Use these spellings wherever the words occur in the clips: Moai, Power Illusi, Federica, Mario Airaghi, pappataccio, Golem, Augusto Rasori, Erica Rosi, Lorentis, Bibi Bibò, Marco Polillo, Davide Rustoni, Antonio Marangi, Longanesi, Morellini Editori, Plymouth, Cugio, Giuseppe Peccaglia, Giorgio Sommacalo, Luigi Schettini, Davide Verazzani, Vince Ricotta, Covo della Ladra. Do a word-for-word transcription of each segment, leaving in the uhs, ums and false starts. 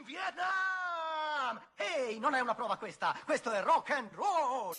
in Vietnam! Ehi, hey, non è una prova questa, questo è rock and roll!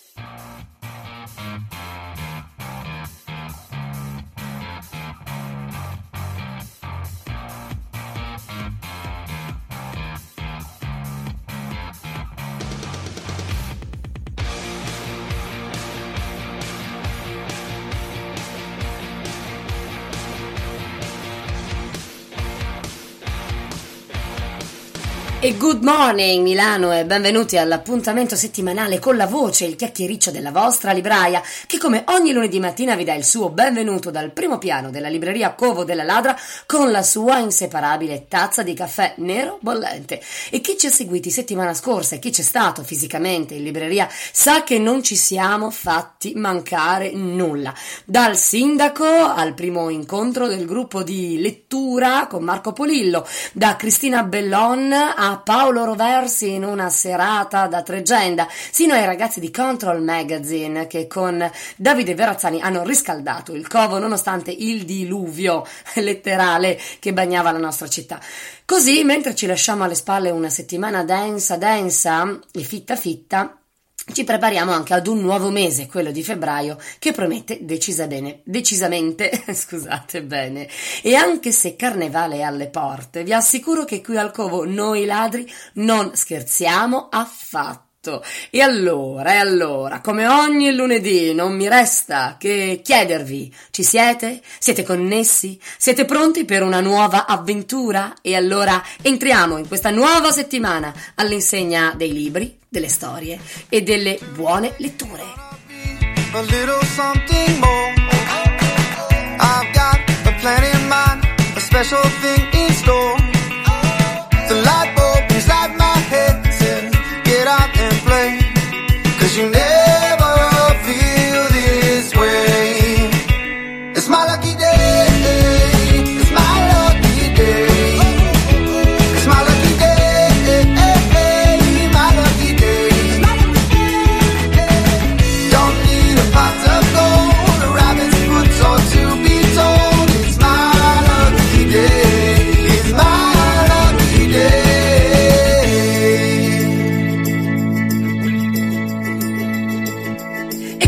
E good morning Milano e benvenuti all'appuntamento settimanale con la voce, il chiacchiericcio della vostra libraia che come ogni lunedì mattina vi dà il suo benvenuto dal primo piano della libreria Covo della Ladra con la sua inseparabile tazza di caffè nero bollente. E chi ci ha seguiti settimana scorsa e chi c'è stato fisicamente in libreria sa che non ci siamo fatti mancare nulla. Dal sindaco al primo incontro del gruppo di lettura con Marco Polillo, da Cristina Bellon a Paolo Roversi in una serata da Tregenda, sino ai ragazzi di Control Magazine che con Davide Verazzani hanno riscaldato il covo nonostante il diluvio letterale che bagnava la nostra città. Così, mentre ci lasciamo alle spalle una settimana densa densa e fitta fitta, ci prepariamo anche ad un nuovo mese, quello di febbraio, che promette decisa bene, decisamente, scusate bene. E anche se carnevale è alle porte, vi assicuro che qui al Covo noi ladri non scherziamo affatto. E allora, e allora, come ogni lunedì non mi resta che chiedervi, ci siete? Siete connessi? Siete pronti per una nuova avventura? E allora entriamo in questa nuova settimana all'insegna dei libri, delle storie e delle buone letture. A little something more. I've got a plan in mind, a special thing in store. The light bulb inside my head says, get out and play, 'cause you never feel this way. It's my lucky day. It's my lucky day. It's my lucky day. My lucky day. Don't need a pot of gold, a rabbit's foot, or to be told. It's my lucky day. It's my lucky day.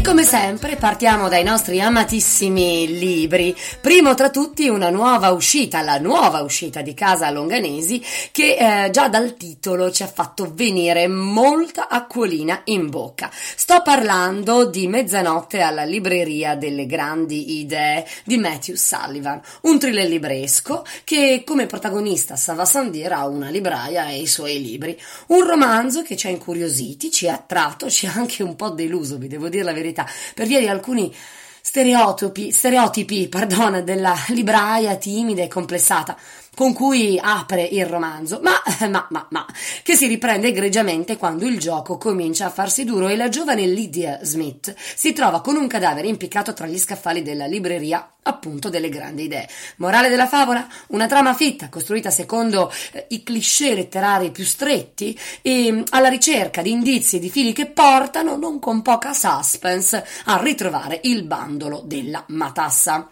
Come sempre partiamo dai nostri amatissimi libri, primo tra tutti una nuova uscita, la nuova uscita di Casa Longanesi che eh, già dal titolo ci ha fatto venire molta acquolina in bocca. Sto parlando di Mezzanotte alla libreria delle grandi idee di Matthew Sullivan, un thriller libresco che come protagonista Sava Sandir ha una libraia e i suoi libri, un romanzo che ci ha incuriositi, ci ha attratto, ci ha anche un po' deluso, vi devo dire la verità, per via di alcuni stereotipi, stereotipi perdona, della libraia timida e complessata con cui apre il romanzo, ma, ma, ma, ma, che si riprende egregiamente quando il gioco comincia a farsi duro e la giovane Lydia Smith si trova con un cadavere impiccato tra gli scaffali della libreria, appunto, delle grandi idee. Morale della favola? Una trama fitta, costruita secondo eh, i cliché letterari più stretti e alla ricerca di indizi e di fili che portano, non con poca suspense, a ritrovare il bandolo della matassa.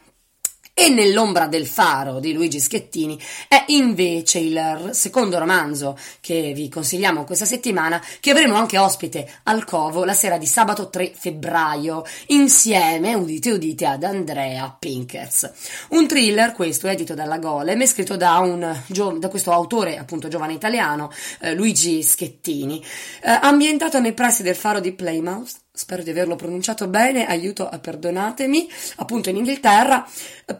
E nell'ombra del faro di Luigi Schettini è invece il secondo romanzo che vi consigliamo questa settimana, che avremo anche ospite al Covo la sera di sabato tre febbraio insieme, udite udite, ad Andrea Pinketts. Un thriller questo edito dalla Golem, scritto da, un, da questo autore appunto giovane italiano, eh, Luigi Schettini, eh, ambientato nei pressi del faro di Plymouth. Spero di averlo pronunciato bene, aiuto, perdonatemi, appunto in Inghilterra,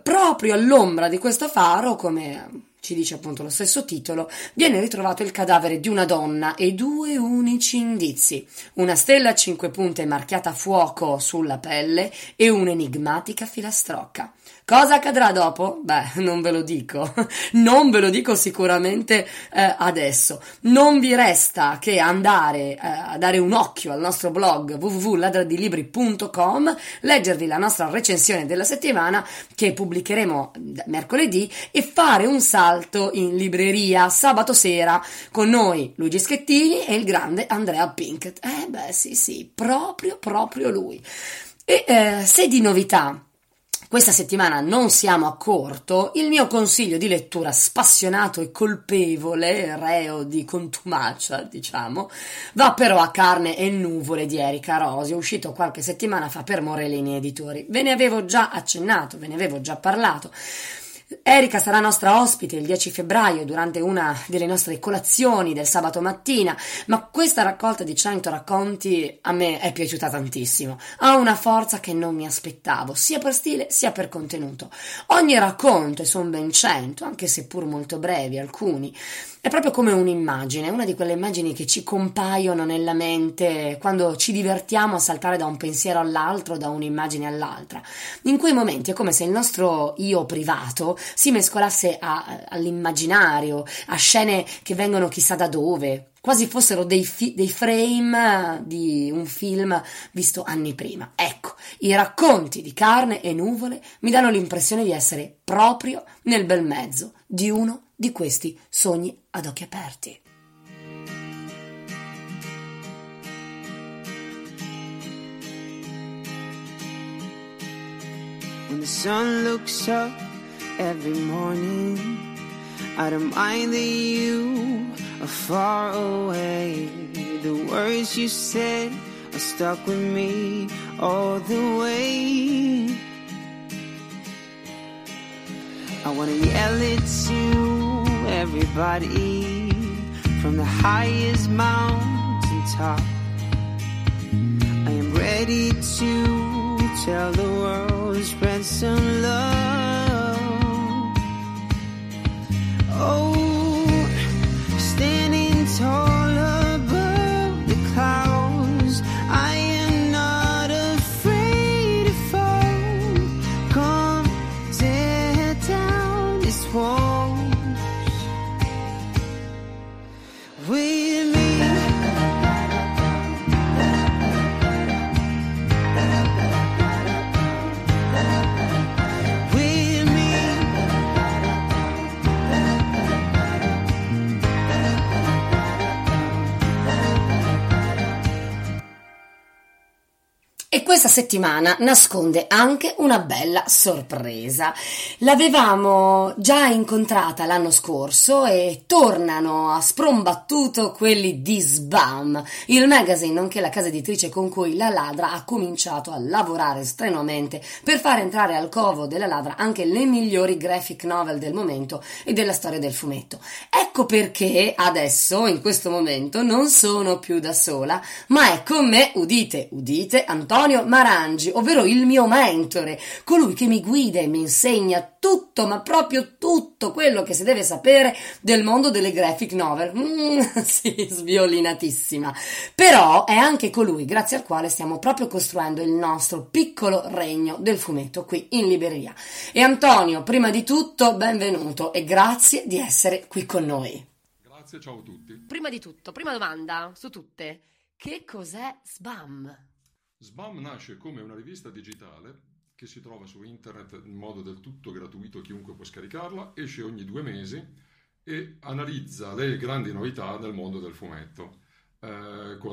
proprio all'ombra di questo faro, come ci dice appunto lo stesso titolo, viene ritrovato il cadavere di una donna e due unici indizi: una stella a cinque punte marchiata a fuoco sulla pelle e un'enigmatica filastrocca. Cosa accadrà dopo? Beh, non ve lo dico, non ve lo dico sicuramente eh, adesso. Non vi resta che andare eh, a dare un occhio al nostro blog w w w punto ladradilibri punto com, leggervi la nostra recensione della settimana che pubblicheremo mercoledì e fare un salto in libreria sabato sera con noi Luigi Schettini e il grande Andrea Pinkett. Eh beh sì sì, proprio proprio lui. E eh, se di novità questa settimana non siamo a corto, il mio consiglio di lettura spassionato e colpevole, reo di contumacia, diciamo, va però a Carne e nuvole di Erica Rosi, uscito qualche settimana fa per Morellini Editori. Ve ne avevo già accennato, ve ne avevo già parlato. Erica sarà nostra ospite il dieci febbraio durante una delle nostre colazioni del sabato mattina, ma questa raccolta di cento racconti a me è piaciuta tantissimo. Ha una forza che non mi aspettavo, sia per stile sia per contenuto. Ogni racconto, e sono ben cento, anche seppur molto brevi alcuni, è proprio come un'immagine, una di quelle immagini che ci compaiono nella mente quando ci divertiamo a saltare da un pensiero all'altro, da un'immagine all'altra. In quei momenti è come se il nostro io privato si mescolasse a, all'immaginario, a scene che vengono chissà da dove, quasi fossero dei, fi- dei frame di un film visto anni prima. Ecco, i racconti di Carne e nuvole mi danno l'impressione di essere proprio nel bel mezzo di uno di questi sogni ad occhi aperti. When the sun looks up every morning, I remind you are far away. The words you said are stuck with me all the way. I wanna yell at you, everybody, from the highest mountain top. I am ready to tell the world, spread some love. Oh, standing tall above the clouds, I am not afraid to fall. Come tear down this wall. With me, with me, e questa settimana nasconde anche una bella sorpresa. L'avevamo già incontrata l'anno scorso e tornano a sprombattuto quelli di Sbam, il magazine nonché la casa editrice con cui la Ladra ha cominciato a lavorare strenuamente per far entrare al Covo della Ladra anche le migliori graphic novel del momento e della storia del fumetto. Ecco perché adesso, in questo momento, non sono più da sola, ma è con me, udite, udite, Antonio Antonio Marangi, ovvero il mio mentore, colui che mi guida e mi insegna tutto, ma proprio tutto quello che si deve sapere del mondo delle graphic novel. Mm, sì, sviolinatissima. Però è anche colui grazie al quale stiamo proprio costruendo il nostro piccolo regno del fumetto qui in libreria. E Antonio, prima di tutto, benvenuto e grazie di essere qui con noi. Grazie, ciao a tutti. Prima di tutto, prima domanda su tutte. Che cos'è Sbam? Sbam nasce come una rivista digitale che si trova su internet in modo del tutto gratuito, chiunque può scaricarla, esce ogni due mesi e analizza le grandi novità nel mondo del fumetto, eh,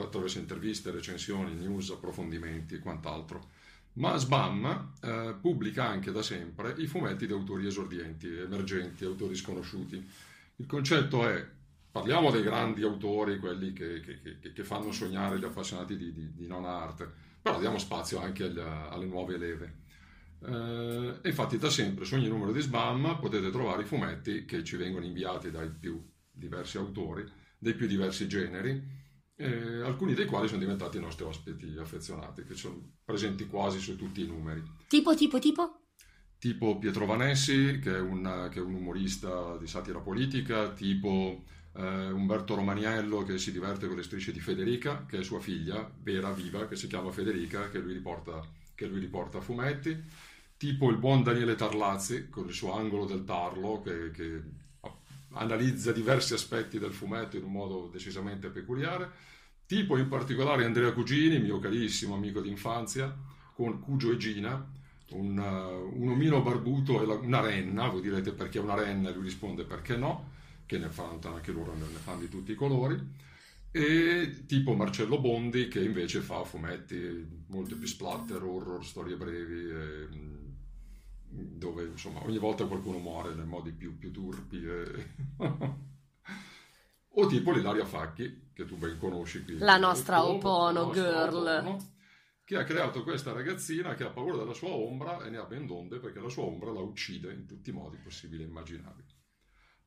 attraverso interviste, recensioni, news, approfondimenti e quant'altro. Ma Sbam eh, pubblica anche da sempre i fumetti di autori esordienti, emergenti, autori sconosciuti. Il concetto è: parliamo dei grandi autori, quelli che, che, che, che fanno sognare gli appassionati di, di, di non arte, però diamo spazio anche agli, alle nuove leve. Eh, infatti da sempre su ogni numero di Sbam potete trovare i fumetti che ci vengono inviati dai più diversi autori, dei più diversi generi, eh, alcuni dei quali sono diventati i nostri ospiti affezionati, che sono presenti quasi su tutti i numeri. Tipo, tipo, tipo? Tipo Pietro Vanessi, che è un, che è un umorista di satira politica, tipo Uh, Umberto Romaniello, che si diverte con le strisce di Federica, che è sua figlia, vera, viva, che si chiama Federica, che lui riporta, che lui riporta a fumetti, tipo il buon Daniele Tarlazzi, con il suo angolo del tarlo, che, che analizza diversi aspetti del fumetto in un modo decisamente peculiare, tipo in particolare Andrea Cugini, mio carissimo amico d'infanzia, con Cugio e Gina, un, uh, un omino barbuto e la, una renna. Voi direte: perché una renna? E lui risponde: perché no? Che ne fanno anche loro, ne fanno di tutti i colori, e tipo Marcello Bondi, che invece fa fumetti molto più splatter, horror, storie brevi, e dove insomma ogni volta qualcuno muore nei modi più, più turpi e... o tipo Lidaria Facchi, che tu ben conosci qui, la nostra tuo, Opono la nostra girl Opono, che ha creato questa ragazzina che ha paura della sua ombra e ne ha ben donde, perché la sua ombra la uccide in tutti i modi possibili e immaginabili.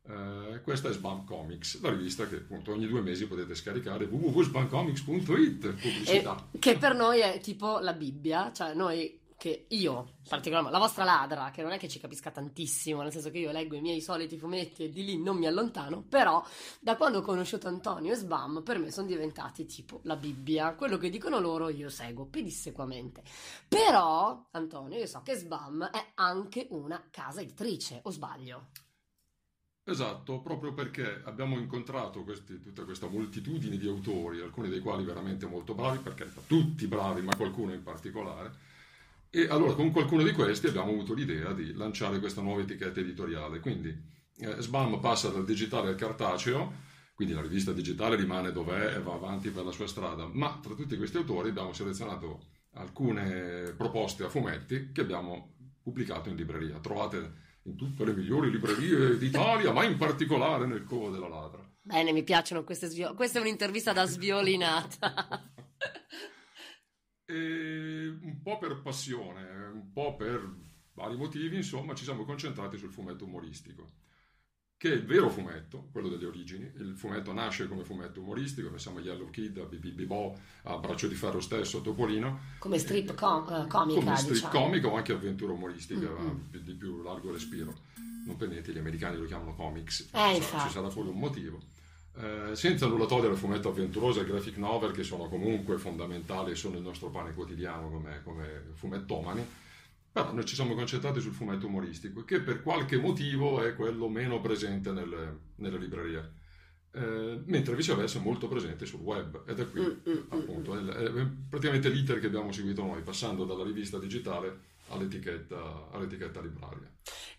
Eh, questa è Sbam Comics, la rivista che appunto ogni due mesi potete scaricare, w w w punto sbam comics punto i t, pubblicità, e che per noi è tipo la Bibbia, cioè noi, che io particolarmente, la vostra ladra, che non è che ci capisca tantissimo, nel senso che io leggo i miei soliti fumetti e di lì non mi allontano, però da quando ho conosciuto Antonio e Sbam per me sono diventati tipo la Bibbia, quello che dicono loro io seguo pedissequamente. Però Antonio, io so che Sbam è anche una casa editrice, o sbaglio? Esatto, proprio perché abbiamo incontrato questi, tutta questa moltitudine di autori, alcuni dei quali veramente molto bravi, perché tutti bravi, ma qualcuno in particolare. E allora con qualcuno di questi abbiamo avuto l'idea di lanciare questa nuova etichetta editoriale, quindi eh, Sbam passa dal digitale al cartaceo, quindi la rivista digitale rimane dov'è e va avanti per la sua strada, ma tra tutti questi autori abbiamo selezionato alcune proposte a fumetti che abbiamo pubblicato in libreria, trovate in tutte le migliori librerie d'Italia, ma in particolare nel Covo della Ladra. Bene, mi piacciono queste svio- questa è un'intervista da sviolinata. E un po' per passione, un po' per vari motivi, insomma, ci siamo concentrati sul fumetto umoristico, che è il vero fumetto, quello delle origini. Il fumetto nasce come fumetto umoristico, pensiamo a Yellow Kid, a Bibi Bibò, a Braccio di Ferro stesso, a Topolino. Come strip com- eh, comica, Come strip diciamo. comica o anche avventura umoristica, mm-hmm. di più largo respiro. Non prendete, gli americani lo chiamano comics, eh, ci, sarà, ci sarà pure un motivo. Eh, senza nulla togliere al fumetto avventuroso e graphic novel, che sono comunque fondamentali e sono il nostro pane quotidiano come, come fumettomani, però noi ci siamo concentrati sul fumetto umoristico, che per qualche motivo è quello meno presente nelle, nelle librerie, eh, mentre viceversa è molto presente sul web, ed è qui appunto è, è praticamente l'iter che abbiamo seguito noi, passando dalla rivista digitale all'etichetta, all'etichetta libraria.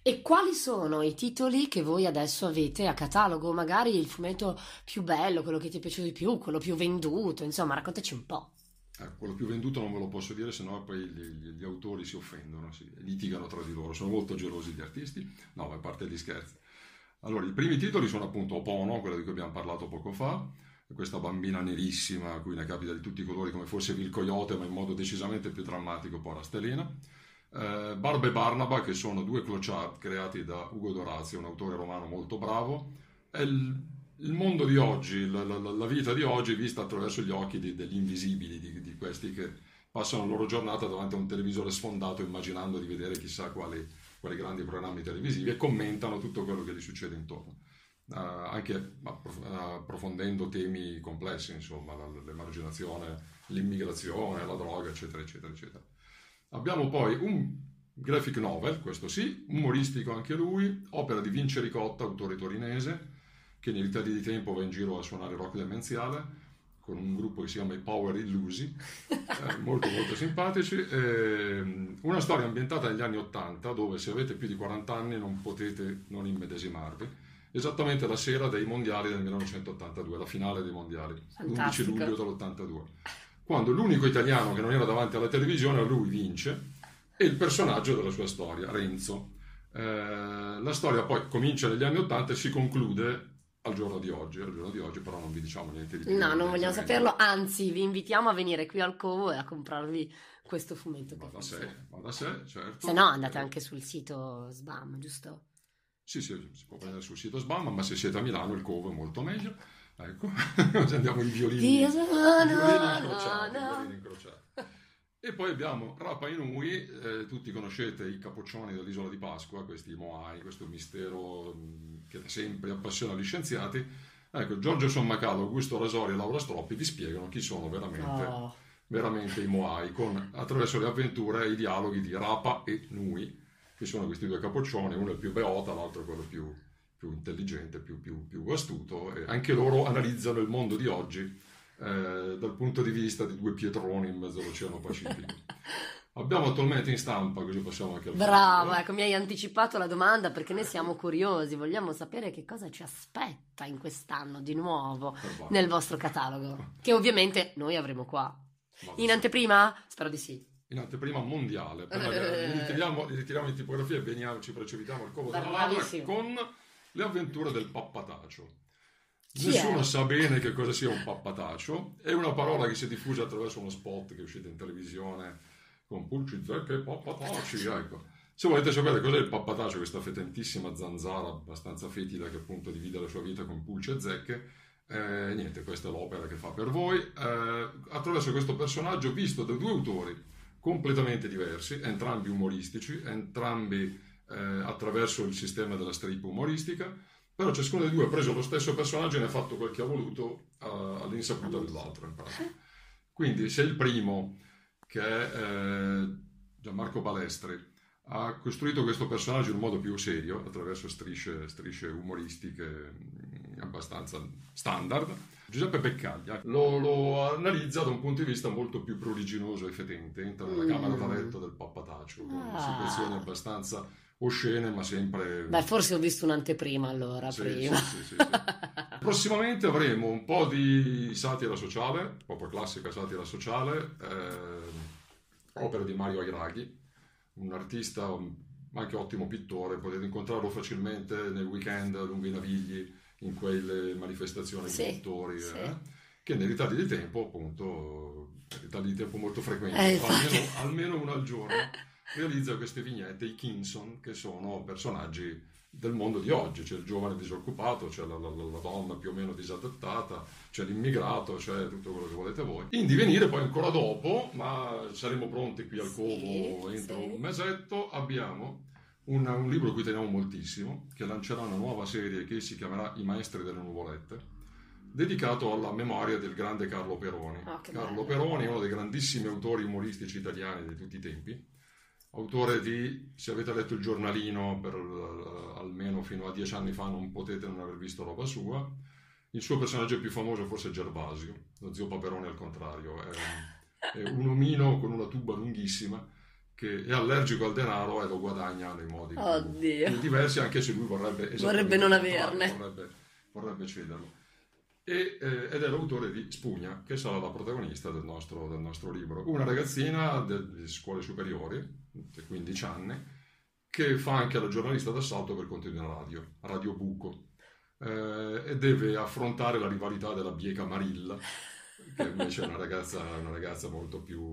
E quali sono i titoli che voi adesso avete a catalogo? Magari il fumetto più bello, quello che ti è piaciuto di più, quello più venduto, insomma, raccontaci un po'. Eh, quello più venduto non ve lo posso dire, sennò poi gli, gli autori si offendono, si litigano tra di loro, sono molto gelosi gli artisti. No, ma a parte gli scherzi. Allora, i primi titoli sono appunto Opono, quello di cui abbiamo parlato poco fa, questa bambina nerissima a cui ne capita di tutti i colori, come fosse il coyote, ma in modo decisamente più drammatico, poi la stellina. Eh, Barba e Barnaba, che sono due clochard creati da Ugo Dorazio, un autore romano molto bravo. È il, il mondo di oggi, la, la, la vita di oggi vista attraverso gli occhi di, degli invisibili, di, di questi che passano la loro giornata davanti a un televisore sfondato immaginando di vedere chissà quali, quali grandi programmi televisivi, e commentano tutto quello che gli succede intorno, eh, anche approfondendo temi complessi, insomma, l'emarginazione, l'immigrazione, la droga, eccetera eccetera eccetera. Abbiamo poi un graphic novel, questo sì, umoristico anche lui, opera di Vince Ricotta, autore torinese, che nei ritagli di tempo va in giro a suonare rock demenziale con un gruppo che si chiama i Power Illusi, eh, molto molto simpatici. Eh, una storia ambientata negli anni Ottanta, dove se avete più di quaranta anni non potete non immedesimarvi, esattamente la sera dei mondiali del millenovecentottantadue, la finale dei mondiali, Fantastico. l'undici luglio dell'ottantadue. Quando l'unico italiano che non era davanti alla televisione, lui vince, è il personaggio della sua storia, Renzo. Eh, la storia poi comincia negli anni Ottanta e si conclude al giorno di oggi, al giorno di oggi però non vi diciamo niente di più. No, non vogliamo saperlo, anzi vi invitiamo a venire qui al Covo e a comprarvi questo fumetto. Va da sé, va da sé, certo. Se no andate anche sul sito Sbam, giusto? Sì, sì, si può prendere sul sito Sbam, ma se siete a Milano il Covo è molto meglio. Ecco, andiamo in violini, no, violini no, incrociati, no. violini incrociati. E poi abbiamo Rapa Inui, eh, tutti conoscete i capoccioni dell'Isola di Pasqua, questi Moai, questo mistero mh, che da sempre appassiona gli scienziati. Ecco, Giorgio Sommacalo, Augusto Rasori e Laura Stroppi vi spiegano chi sono veramente, oh. veramente i Moai, con, attraverso le avventure e i dialoghi di Rapa e Nui, che sono questi due capoccioni, uno è più beota, l'altro è quello più... più intelligente, più, più, più astuto, e anche loro analizzano il mondo di oggi eh, dal punto di vista di due pietroni in mezzo all'Oceano Pacifico. Abbiamo attualmente in stampa, così possiamo anche... Bravo, ecco, mi hai anticipato la domanda perché ne siamo curiosi, vogliamo sapere che cosa ci aspetta in quest'anno di nuovo nel vostro catalogo, che ovviamente noi avremo qua. In anteprima? Spero di sì. in anteprima mondiale. Eh, ritiriamo, ritiriamo in tipografia e veniamo, ci precipitiamo al Covo della Ladra con le avventure del pappataccio. Chi Nessuno è? sa bene che cosa sia un pappataccio. È una parola che si è diffusa attraverso uno spot che è uscito in televisione con Pulci, Zecca e Pappatacci. Ecco. Se volete sapere cos'è il pappataccio, questa fetentissima zanzara abbastanza fetida che appunto divide la sua vita con Pulci e Zecche, eh, niente, questa è l'opera che fa per voi. Eh, attraverso questo personaggio visto da due autori completamente diversi, entrambi umoristici, entrambi eh, attraverso il sistema della strip umoristica. Però ciascuno dei due ha preso lo stesso personaggio e ne ha fatto quel che ha voluto uh, all'insaputa dell'altro, in pratica. Quindi se il primo, che è eh, Gianmarco Balestri, ha costruito questo personaggio in modo più serio, attraverso strisce, strisce umoristiche abbastanza standard, Giuseppe Peccaglia lo, lo analizza da un punto di vista molto più pruriginoso e fetente, entra nella mm. camera da letto del pappataccio, con ah. situazioni abbastanza... oscene, ma sempre... Beh, forse ho visto un'anteprima allora, sì, prima. Sì, sì, sì, sì. Prossimamente avremo un po' di satira sociale, proprio classica satira sociale, eh, opera di Mario Airaghi, un artista ma anche ottimo pittore, potete incontrarlo facilmente nel weekend lungo i Navigli, in quelle manifestazioni sì, di pittori, sì. eh, che nei ritagli di tempo, appunto, ritagli di tempo molto frequenti, eh, almeno, almeno uno al giorno. Realizza queste vignette, i Kinson, che sono personaggi del mondo di oggi. C'è il giovane disoccupato, c'è la, la, la donna più o meno disadattata, c'è l'immigrato, c'è tutto quello che volete voi. In divenire poi ancora dopo, ma saremo pronti qui al Covo sì, entro sì. un mesetto, abbiamo un, un libro a cui teniamo moltissimo, che lancerà una nuova serie che si chiamerà I Maestri delle Nuvolette, dedicato alla memoria del grande Carlo Peroni. Oh, Carlo bello. Peroni è uno dei grandissimi autori umoristici italiani di tutti i tempi. Autore di, se avete letto il giornalino per uh, almeno fino a dieci anni fa non potete non aver visto roba sua. Il suo personaggio più famoso forse è Gervasio, lo zio Paperone al contrario, è, è un omino con una tuba lunghissima che è allergico al denaro e lo guadagna nei modi più diversi, anche se lui vorrebbe, vorrebbe non averne, vorrebbe, vorrebbe cederlo. E, eh, ed è l'autore di Spugna, che sarà la protagonista del nostro, del nostro libro. Una ragazzina delle scuole superiori, di quindici anni, che fa anche la giornalista d'assalto per conto di una radio, Radio Buco, eh, e deve affrontare la rivalità della bieca Marilla, che invece è una ragazza, una ragazza molto più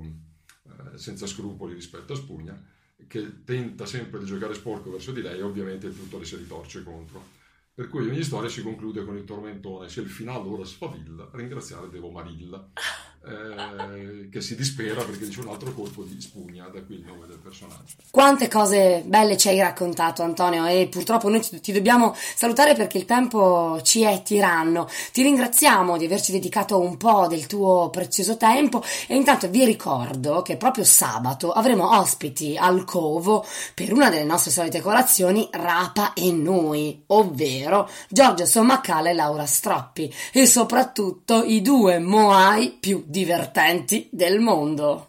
eh, senza scrupoli rispetto a Spugna, che tenta sempre di giocare sporco verso di lei e ovviamente tutto le si ritorce contro. Per cui ogni storia si conclude con il tormentone se il finale ora sfavilla, ringraziare devo Marilla, eh, che si dispera perché c'è un altro colpo di Spugna, da qui il nome del personaggio. Quante cose belle ci hai raccontato, Antonio, e purtroppo noi ti dobbiamo salutare perché il tempo ci è tiranno. Ti ringraziamo di averci dedicato un po' del tuo prezioso tempo e intanto vi ricordo che proprio sabato avremo ospiti al Covo per una delle nostre solite colazioni Rapa e Noi, ovvero Giorgio Sommacalo e Laura Stroppi, e soprattutto i due Moai più divertenti del mondo.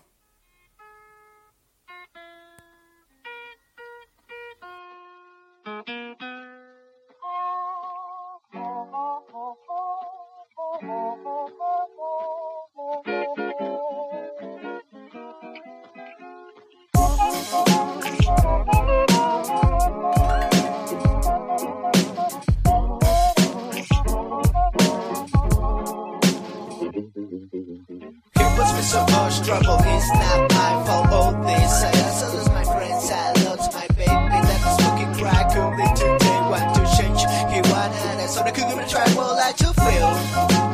So much trouble is not my fault, all this I also lost my friends, I lost my baby. That was fucking crack only today. Want to change, he want and I saw the cougar and try well I to feel.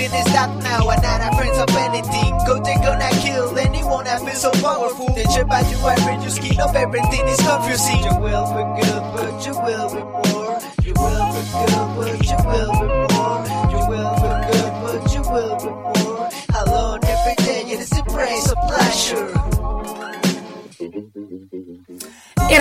Is that now and not a friends of anything. Go they gonna kill anyone. I feel so powerful. They jump by you, I bring your skin up. Everything is confusing. You will be good, but you will be more. You will be good, but you will be more. You will be good, but you will be more. I love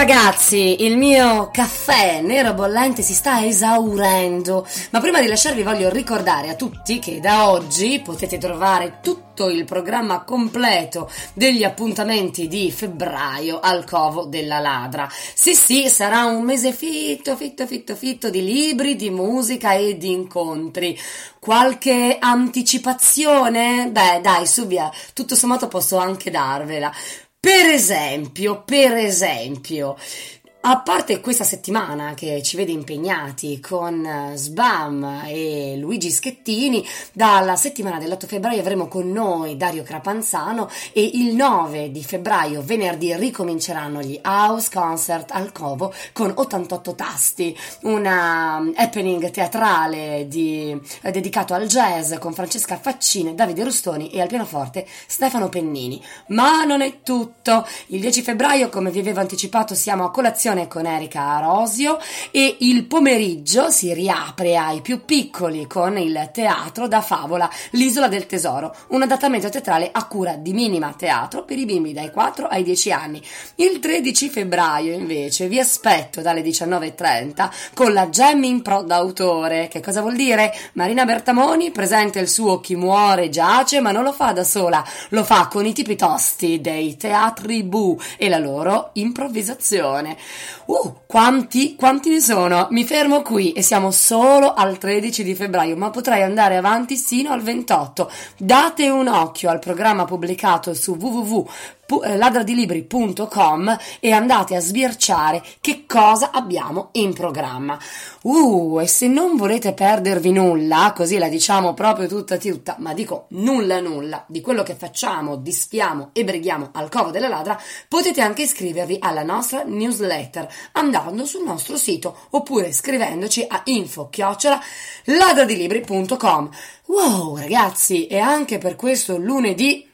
ragazzi, il mio caffè nero bollente si sta esaurendo, ma prima di lasciarvi voglio ricordare a tutti che da oggi potete trovare tutti il programma completo degli appuntamenti di febbraio al Covo della Ladra. Sì sì, sarà un mese fitto fitto fitto fitto di libri, di musica e di incontri. Qualche anticipazione? Beh dai, su via, tutto sommato posso anche darvela. Per esempio, per esempio a parte questa settimana che ci vede impegnati con Sbam e Luigi Schettini, dalla settimana dell'otto febbraio avremo con noi Dario Crapanzano e il nove di febbraio, venerdì, ricominceranno gli House Concert al Covo con ottantotto tasti, una happening teatrale di, eh, dedicato al jazz con Francesca Faccine, Davide Rustoni e al pianoforte Stefano Pennini. Ma non è tutto. Il dieci febbraio, come vi avevo anticipato, siamo a colazione con Erica Rosi e il pomeriggio si riapre ai più piccoli con il teatro da favola L'Isola del Tesoro, un adattamento teatrale a cura di Minima Teatro per i bimbi dai quattro ai dieci anni. Il tredici febbraio invece vi aspetto dalle diciannove e trenta con la Gem in Pro d'autore. Che cosa vuol dire? Marina Bertamoni presenta il suo Chi muore giace, ma non lo fa da sola, lo fa con i tipi tosti dei teatri bu e la loro improvvisazione. Uh, quanti, quanti ne sono? Mi fermo qui e siamo solo al tredici di febbraio, ma potrei andare avanti sino al ventotto. Date un occhio al programma pubblicato su w w w punto ladradilibri punto com e andate a sbirciare che cosa abbiamo in programma. Uh, e se non volete perdervi nulla, così la diciamo proprio tutta tutta, ma dico nulla nulla, di quello che facciamo, dispiamo e brighiamo al Covo della Ladra, potete anche iscrivervi alla nostra newsletter andando sul nostro sito oppure scrivendoci a info chiocciola ladradilibri punto com. Wow ragazzi, e anche per questo lunedì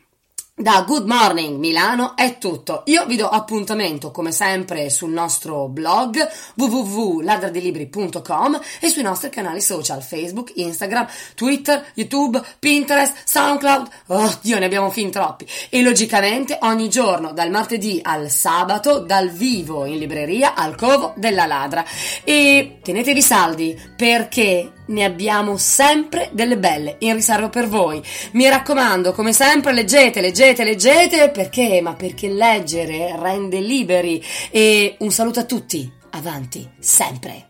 da Good Morning Milano è tutto. Io vi do appuntamento come sempre sul nostro blog w w w punto ladradilibri punto com e sui nostri canali social Facebook, Instagram, Twitter, YouTube, Pinterest, SoundCloud. Oddio, ne abbiamo fin troppi. E logicamente ogni giorno dal martedì al sabato dal vivo in libreria al Covo della Ladra. E tenetevi saldi perché ne abbiamo sempre delle belle in riserva per voi. Mi raccomando, come sempre, leggete, leggete, leggete, perché? Ma perché leggere rende liberi. E un saluto a tutti, avanti, sempre.